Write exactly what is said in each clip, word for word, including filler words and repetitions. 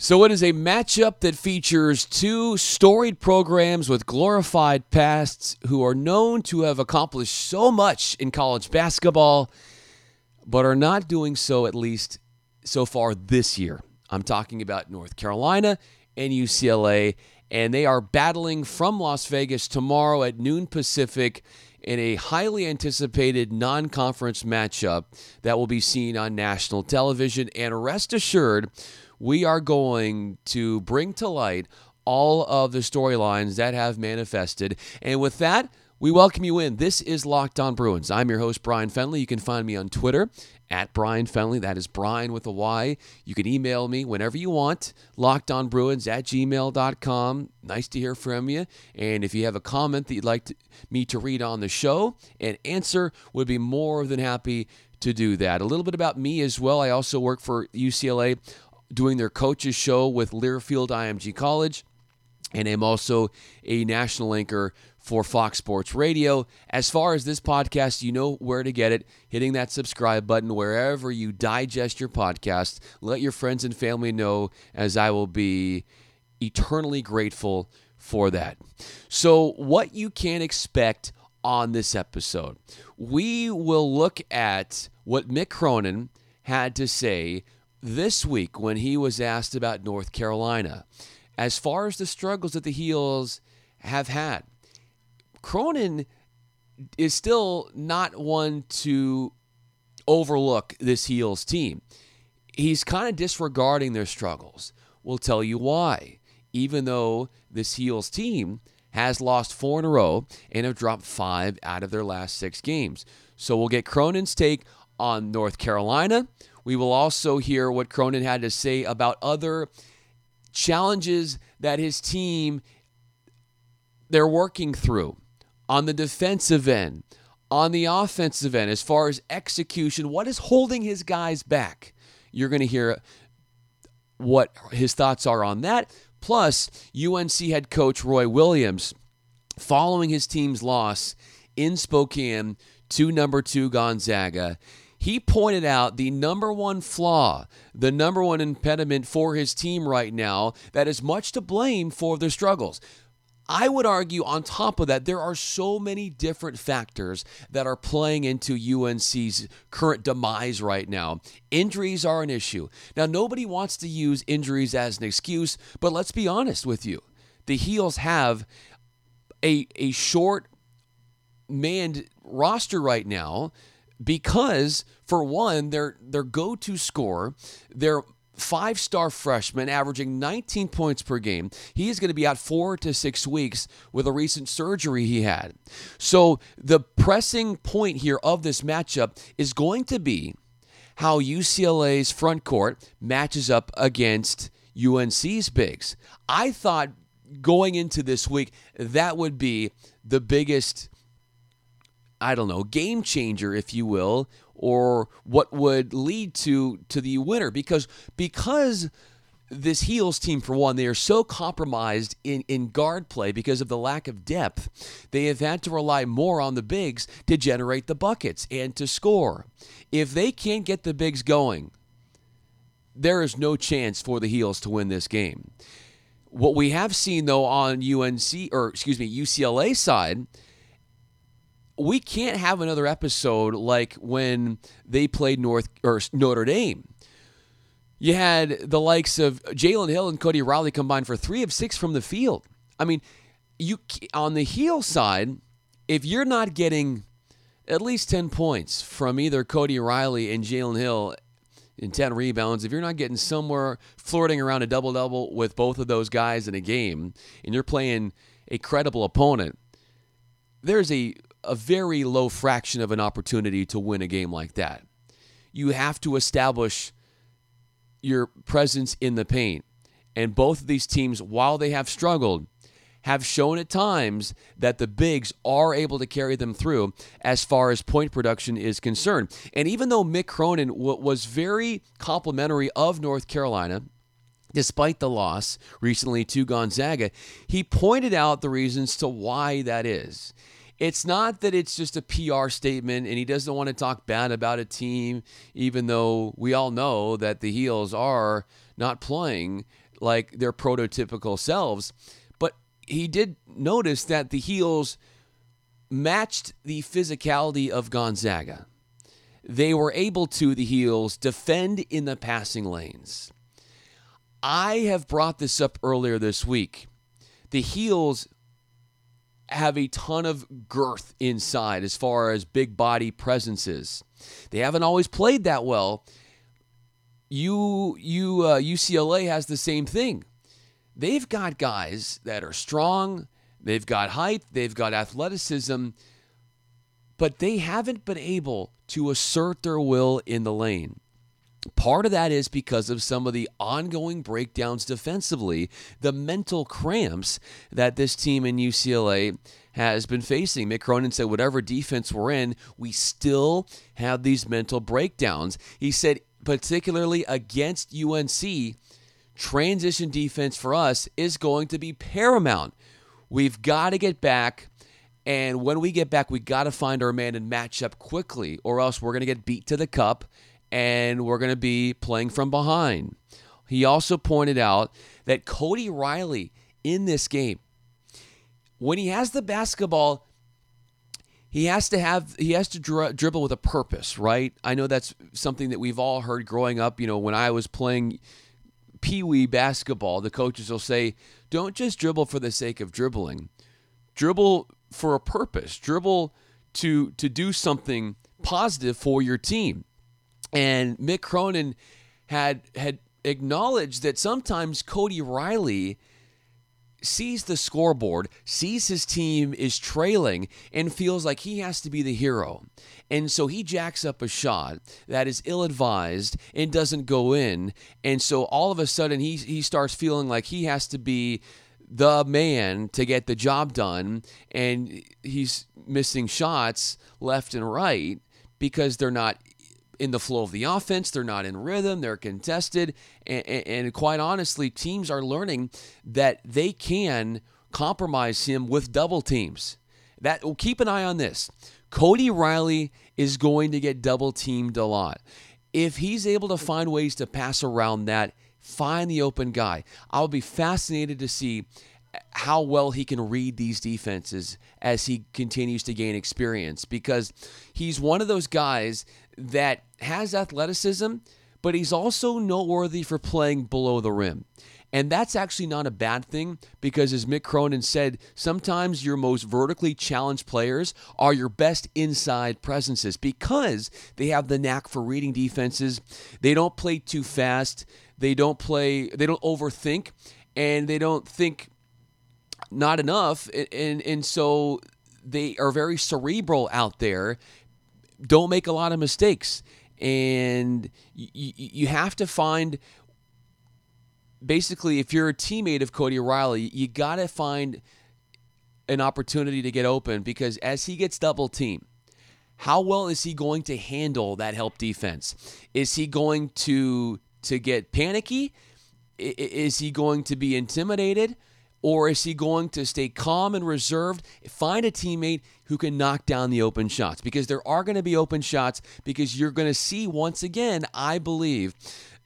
So it is a matchup that features two storied programs with glorified pasts who are known to have accomplished so much in college basketball, but are not doing so at least so far this year. I'm talking about North Carolina and U C L A, and they are battling from Las Vegas tomorrow at noon Pacific in a highly anticipated non-conference matchup that will be seen on national television. And rest assured, we are going to bring to light all of the storylines that have manifested. And with that, we welcome you in. This is Locked on Bruins. I'm your host, Bryan Fenley. You can find me on Twitter, at Bryan Fenley. That is Bryan with a Y. You can email me whenever you want, lockedonbruins at gmail dot com. Nice to hear from you. And if you have a comment that you'd like to, me to read on the show and answer, would be more than happy to do that. A little bit about me as well. I also work for U C L A, doing their coaches show with Learfield I M G College, and I'm also a national anchor for Fox Sports Radio. As far as this podcast, you know where to get it, hitting that subscribe button wherever you digest your podcast. Let your friends and family know, as I will be eternally grateful for that. So what you can expect on this episode, we will look at what Mick Cronin had to say this week when he was asked about North Carolina. As far as the struggles that the Heels have had, Cronin is still not one to overlook this Heels team. He's kind of disregarding their struggles. We'll tell you why. Even though this Heels team has lost four in a row and have dropped five out of their last six games. So we'll get Cronin's take on North Carolina. We will also hear what Cronin had to say about other challenges that his team, they're working through on the defensive end, on the offensive end, as far as execution, what is holding his guys back. You're going to hear what his thoughts are on that. Plus, U N C head coach Roy Williams, following his team's loss in Spokane to number two Gonzaga, he pointed out the number one flaw, the number one impediment for his team right now that is much to blame for their struggles. I would argue on top of that, there are so many different factors that are playing into U N C's current demise right now. Injuries are an issue. Now, nobody wants to use injuries as an excuse, but let's be honest with you. The Heels have a, a short-manned roster right now, because, for one, their their go-to scorer, their five-star freshman averaging nineteen points per game, he is going to be out four to six weeks with a recent surgery he had. So the pressing point here of this matchup is going to be how U C L A's front court matches up against U N C's bigs. I thought going into this week that would be the biggest, I don't know, game changer, if you will, or what would lead to to the winner. Because because this Heels team, for one, they are so compromised in, in guard play because of the lack of depth. They have had to rely more on the bigs to generate the buckets and to score. If they can't get the bigs going, there is no chance for the Heels to win this game. What we have seen, though, on U N C, or excuse me, U C L A side, we can't have another episode like when they played North or Notre Dame. You had the likes of Jalen Hill and Cody Riley combined for three of six from the field. I mean, you on the heel side, if you're not getting at least ten points from either Cody Riley and Jalen Hill and ten rebounds, if you're not getting somewhere flirting around a double-double with both of those guys in a game and you're playing a credible opponent, there's a a very low fraction of an opportunity to win a game like that. You have to establish your presence in the paint. And both of these teams, while they have struggled, have shown at times that the bigs are able to carry them through as far as point production is concerned. And even though Mick Cronin w- was very complimentary of North Carolina, despite the loss recently to Gonzaga, he pointed out the reasons to why that is. It's not that it's just a P R statement and he doesn't want to talk bad about a team, even though we all know that the Heels are not playing like their prototypical selves. But he did notice that the Heels matched the physicality of Gonzaga. They were able to, the Heels, defend in the passing lanes. I have brought this up earlier this week. The Heels have a ton of girth inside as far as big body presences. They haven't always played that well. You, you, uh, U C L A has the same thing. They've got guys that are strong. They've got height. They've got athleticism. But they haven't been able to assert their will in the lane. Part of that is because of some of the ongoing breakdowns defensively, the mental cramps that this team in U C L A has been facing. Mick Cronin said, whatever defense we're in, we still have these mental breakdowns. He said, particularly against U N C, transition defense for us is going to be paramount. We've got to get back. And when we get back, we got to find our man and match up quickly, or else we're going to get beat to the cup and we're going to be playing from behind. He also pointed out that Cody Riley in this game, when he has the basketball, he has to have he has to dri- dribble with a purpose, right? I know that's something that we've all heard growing up. You know, when I was playing Pee Wee basketball, the coaches will say, "Don't just dribble for the sake of dribbling. Dribble for a purpose, dribble to to do something positive for your team." And Mick Cronin had had acknowledged that sometimes Cody Riley sees the scoreboard, sees his team is trailing, and feels like he has to be the hero. And so he jacks up a shot that is ill-advised and doesn't go in. And so all of a sudden he he starts feeling like he has to be the man to get the job done, and he's missing shots left and right because they're not in the flow of the offense, they're not in rhythm, they're contested, and, and quite honestly, teams are learning that they can compromise him with double teams. That well, keep an eye on this. Cody Riley is going to get double teamed a lot. If he's able to find ways to pass around that, find the open guy. I'll be fascinated to see how well he can read these defenses as he continues to gain experience, because he's one of those guys that has athleticism, but he's also noteworthy for playing below the rim. And that's actually not a bad thing, because as Mick Cronin said, sometimes your most vertically challenged players are your best inside presences because they have the knack for reading defenses. They don't play too fast. They don't play, they don't overthink, and they don't think not enough. And, and, and so they are very cerebral out there. Don't make a lot of mistakes. And you, you have to find, basically, if you're a teammate of Cody Riley, you got to find an opportunity to get open, because as he gets double teamed, how well is he going to handle that help defense? Is he going to to get panicky? Is he going to be intimidated? Or is he going to stay calm and reserved? Find a teammate who can knock down the open shots, because there are going to be open shots, because you're going to see, once again, I believe,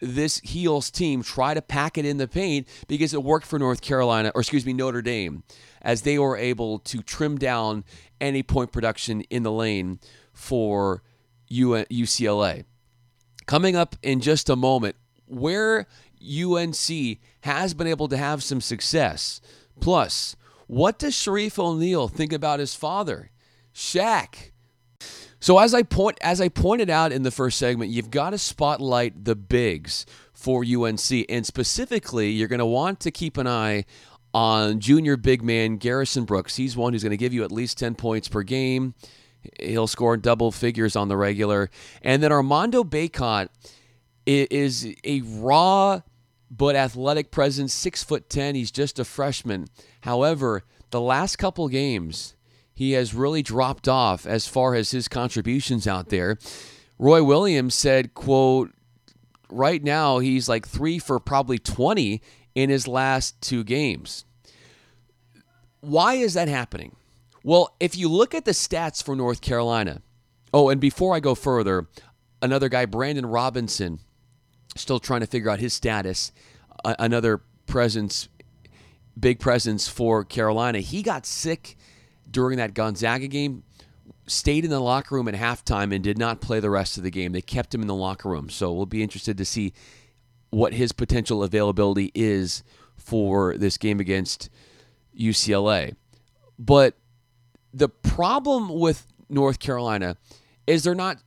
this Heels team try to pack it in the paint, because it worked for North Carolina, or excuse me, Notre Dame, as they were able to trim down any point production in the lane for U C L A. Coming up in just a moment, where U N C has been able to have some success. Plus, what does Shareef O'Neill think about his father, Shaq? So as I point as I pointed out in the first segment, you've got to spotlight the bigs for U N C, and specifically, you're going to want to keep an eye on junior big man Garrison Brooks. He's one who's going to give you at least ten points per game. He'll score double figures on the regular. And then Armando Bacot is a raw but athletic presence, six foot ten. He's just a freshman. However, the last couple games, he has really dropped off as far as his contributions out there. Roy Williams said, quote, right now he's like three for probably twenty in his last two games. Why is that happening? Well, if you look at the stats for North Carolina, oh, and before I go further, another guy, Brandon Robinson, still trying to figure out his status. Another presence, big presence for Carolina. He got sick during that Gonzaga game, stayed in the locker room at halftime, and did not play the rest of the game. They kept him in the locker room. So we'll be interested to see what his potential availability is for this game against U C L A. But the problem with North Carolina is they're not,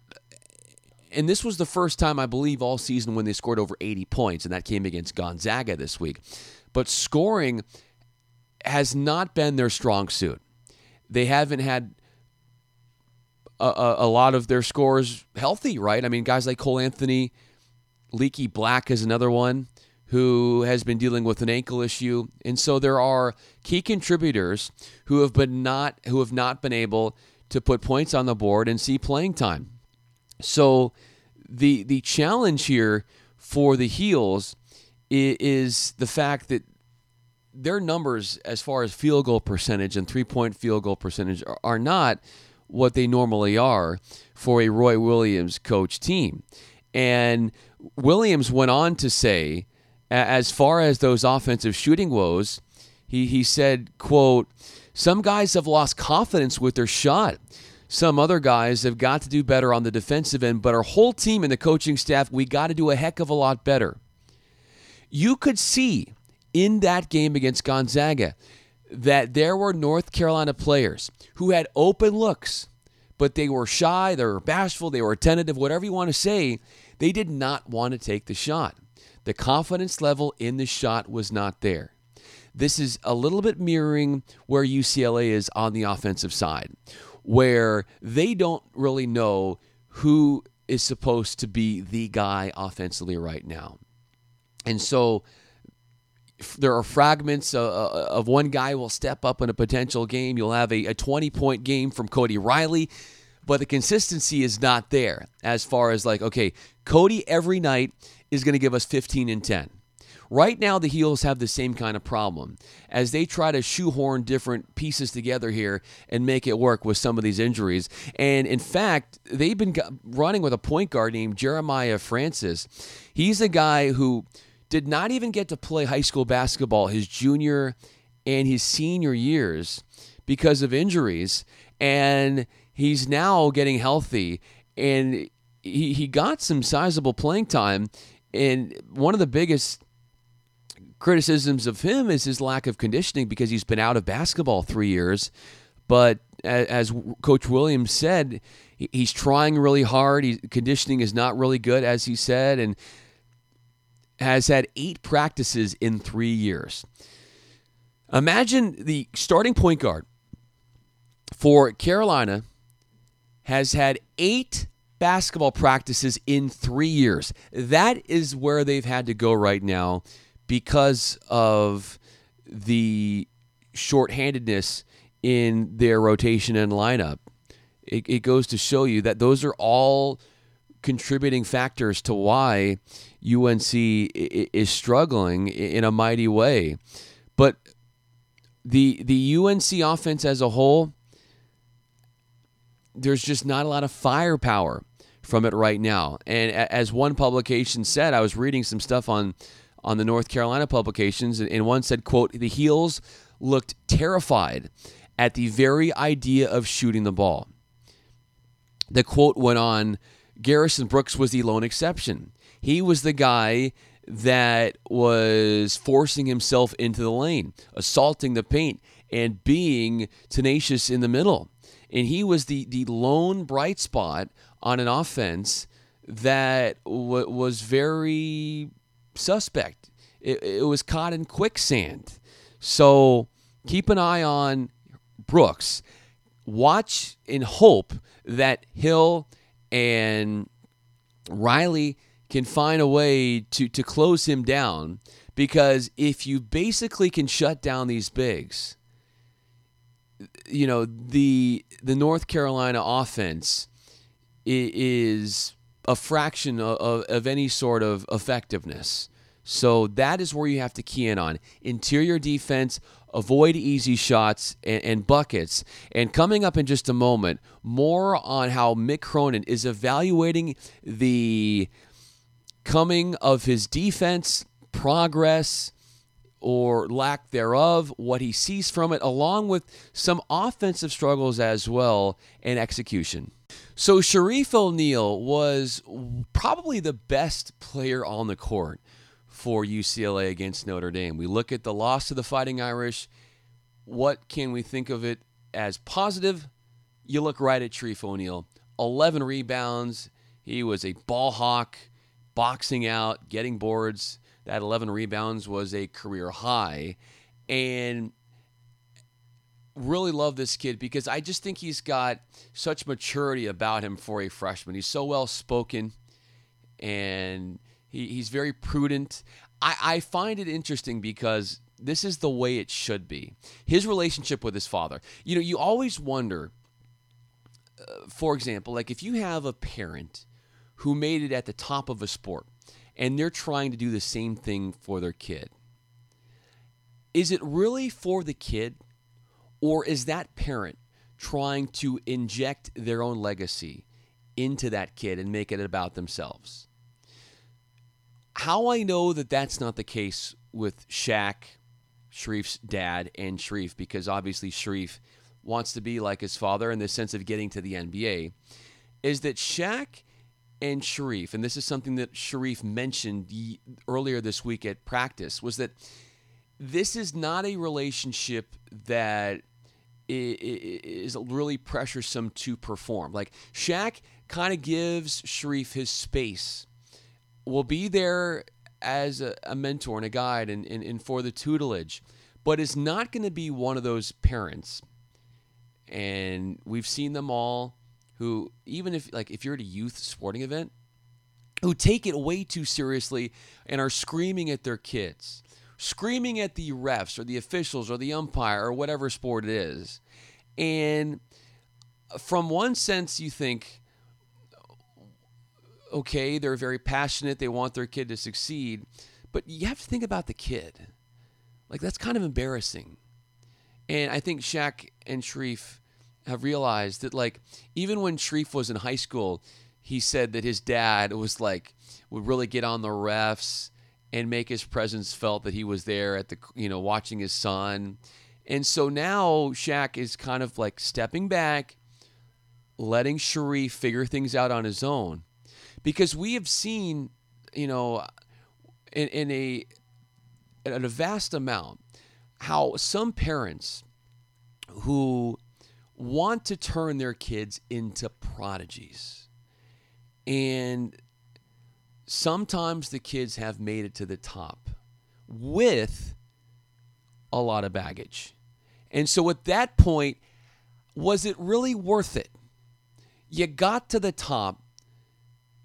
and this was the first time, I believe, all season when they scored over eighty points, and that came against Gonzaga this week. But scoring has not been their strong suit. They haven't had a, a, a lot of their scorers healthy, right? I mean, guys like Cole Anthony, Leaky Black is another one who has been dealing with an ankle issue. And so there are key contributors who have been not who have not been able to put points on the board and see playing time. So the the challenge here for the Heels is, is the fact that their numbers as far as field goal percentage and three-point field goal percentage are, are not what they normally are for a Roy Williams coach team. And Williams went on to say, as far as those offensive shooting woes, he, he said, quote, "Some guys have lost confidence with their shot. Some other guys have got to do better on the defensive end, but our whole team and the coaching staff, we got to do a heck of a lot better." You could see in that game against Gonzaga that there were North Carolina players who had open looks, but they were shy, they were bashful, they were tentative, whatever you want to say. They did not want to take the shot. The confidence level in the shot was not there. This is a little bit mirroring where U C L A is on the offensive side, where they don't really know who is supposed to be the guy offensively right now. And so there are fragments of one guy will step up in a potential game. You'll have a twenty-point game from Cody Riley, but the consistency is not there as far as like, okay, Cody every night is going to give us fifteen and ten. Right now, the Heels have the same kind of problem as they try to shoehorn different pieces together here and make it work with some of these injuries. And in fact, they've been running with a point guard named Jeremiah Francis. He's a guy who did not even get to play high school basketball his junior and his senior years because of injuries, and he's now getting healthy, and he, he got some sizable playing time. And one of the biggest criticisms of him is his lack of conditioning because he's been out of basketball three years. But as Coach Williams said, he's trying really hard. He, conditioning is not really good, as he said, and has had eight practices in three years. Imagine the starting point guard for Carolina has had eight basketball practices in three years. That is where they've had to go right now because of the shorthandedness in their rotation and lineup. It, it goes to show you that those are all contributing factors to why U N C is struggling in a mighty way. But the the U N C offense as a whole, there's just not a lot of firepower from it right now. And as one publication said, I was reading some stuff on, on the North Carolina publications, and one said, quote, "The Heels looked terrified at the very idea of shooting the ball." The quote went on, "Garrison Brooks was the lone exception. He was the guy that was forcing himself into the lane, assaulting the paint, and being tenacious in the middle. And he was the, the lone bright spot on an offense that w- was very suspect. It, it was caught in quicksand." So keep an eye on Brooks. Watch and hope that Hill and Riley can find a way to, to close him down, because if you basically can shut down these bigs, you know, the the North Carolina offense is a fraction of, of any sort of effectiveness. So that is where you have to key in on. Interior defense, avoid easy shots and, and buckets. And coming up in just a moment, more on how Mick Cronin is evaluating the coming of his defense, progress, or lack thereof, what he sees from it, along with some offensive struggles as well and execution. So Shareef O'Neill was probably the best player on the court for U C L A against Notre Dame. We look at the loss to the Fighting Irish. What can we think of it as positive? You look right at Shareef O'Neill. eleven rebounds. He was a ball hawk, boxing out, getting boards. That eleven rebounds was a career high. And really love this kid because I just think he's got such maturity about him for a freshman. He's so well-spoken, and he, he's very prudent. I, I find it interesting because this is the way it should be. His relationship with his father. You know, you always wonder, uh, for example, like if you have a parent who made it at the top of a sport, and they're trying to do the same thing for their kid. Is it really for the kid, or is that parent trying to inject their own legacy into that kid and make it about themselves? How I know that that's not the case with Shaq, Shareef's dad, and Shareef, because obviously Shareef wants to be like his father in the sense of getting to the N B A, is that Shaq and Shareef, and this is something that Shareef mentioned earlier this week at practice, was that this is not a relationship that is really pressuresome to perform. Like, Shaq kind of gives Shareef his space, will be there as a mentor and a guide and, and, and for the tutelage, but is not going to be one of those parents. And we've seen them all, who, even if like if you're at a youth sporting event, who take it way too seriously and are screaming at their kids, screaming at the refs or the officials or the umpire or whatever sport it is. And from one sense, you think, okay, they're very passionate, they want their kid to succeed, but you have to think about the kid. Like, that's kind of embarrassing. And I think Shaq and Shareef have realized that, like, even when Shareef was in high school, he said that his dad was like, would really get on the refs and make his presence felt that he was there at the, you know, watching his son. And so now Shaq is kind of like stepping back, letting Shareef figure things out on his own, because we have seen, you know, in, in a, in a vast amount, how some parents who want to turn their kids into prodigies. And sometimes the kids have made it to the top with a lot of baggage. And so at that point, was it really worth it? You got to the top,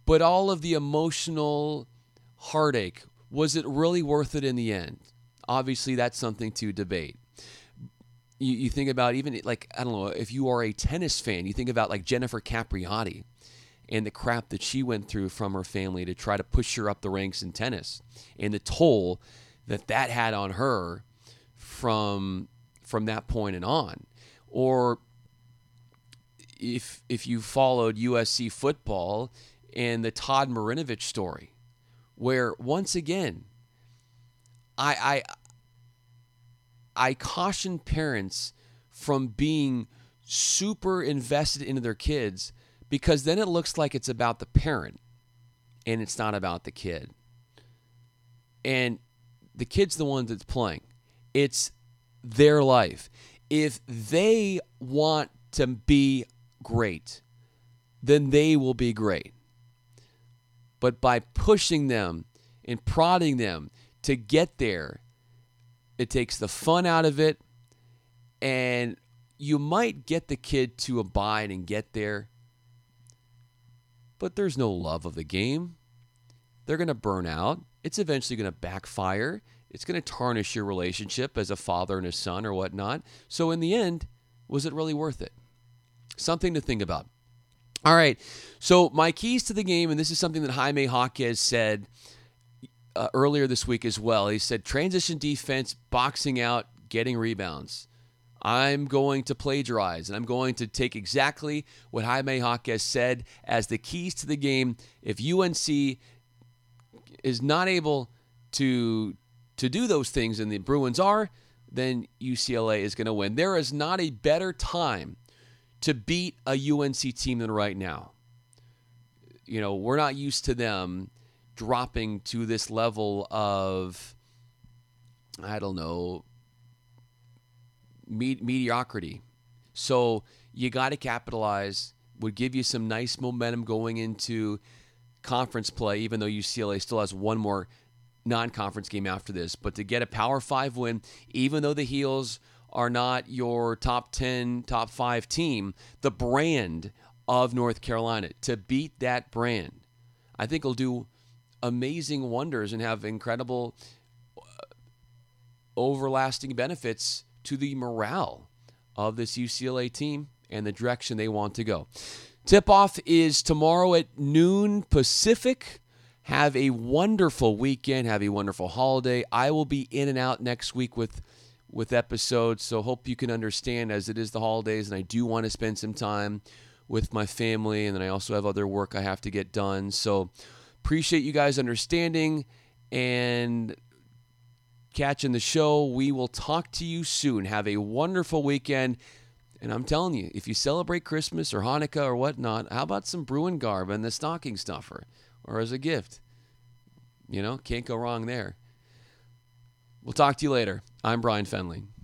but all of the emotional heartache, was it really worth it in the end? Obviously, that's something to debate. You, you think about even, like, I don't know, if you are a tennis fan, you think about, like, Jennifer Capriati and the crap that she went through from her family to try to push her up the ranks in tennis, and the toll that that had on her from from that point and on. Or if if you followed U S C football and the Todd Marinovich story, where, once again, I... I I caution parents from being super invested into their kids, because then it looks like it's about the parent and it's not about the kid. And the kid's the one that's playing. It's their life. If they want to be great, then they will be great. But by pushing them and prodding them to get there, it takes the fun out of it, and you might get the kid to abide and get there, but there's no love of the game. They're going to burn out. It's eventually going to backfire. It's going to tarnish your relationship as a father and a son or whatnot. So in the end, was it really worth it? Something to think about. All right, so my keys to the game, and this is something that Jaime Jaquez said Uh, earlier this week as well. He said, transition defense, boxing out, getting rebounds. I'm going to plagiarize, and I'm going to take exactly what Jaime Jaquez said as the keys to the game. If U N C is not able to to do those things, and the Bruins are, then U C L A is going to win. There is not a better time to beat a U N C team than right now. You know, we're not used to them dropping to this level of, I don't know, me- mediocrity. So you got to capitalize. Would give you some nice momentum going into conference play, even though U C L A still has one more non-conference game after this. But to get a Power Five win, even though the Heels are not your top ten, top five team, the brand of North Carolina, to beat that brand, I think will do amazing wonders and have incredible uh, overlasting benefits to the morale of this U C L A team and the direction they want to go. Tip-off is tomorrow at noon Pacific. Have a wonderful weekend. Have a wonderful holiday. I will be in and out next week with, with episodes, so hope you can understand, as it is the holidays, and I do want to spend some time with my family, and then I also have other work I have to get done. So appreciate you guys understanding and catching the show. We will talk to you soon. Have a wonderful weekend. And I'm telling you, if you celebrate Christmas or Hanukkah or whatnot, how about some Bruin garb and the stocking stuffer, or as a gift? You know, can't go wrong there. We'll talk to you later. I'm Bryan Fenley.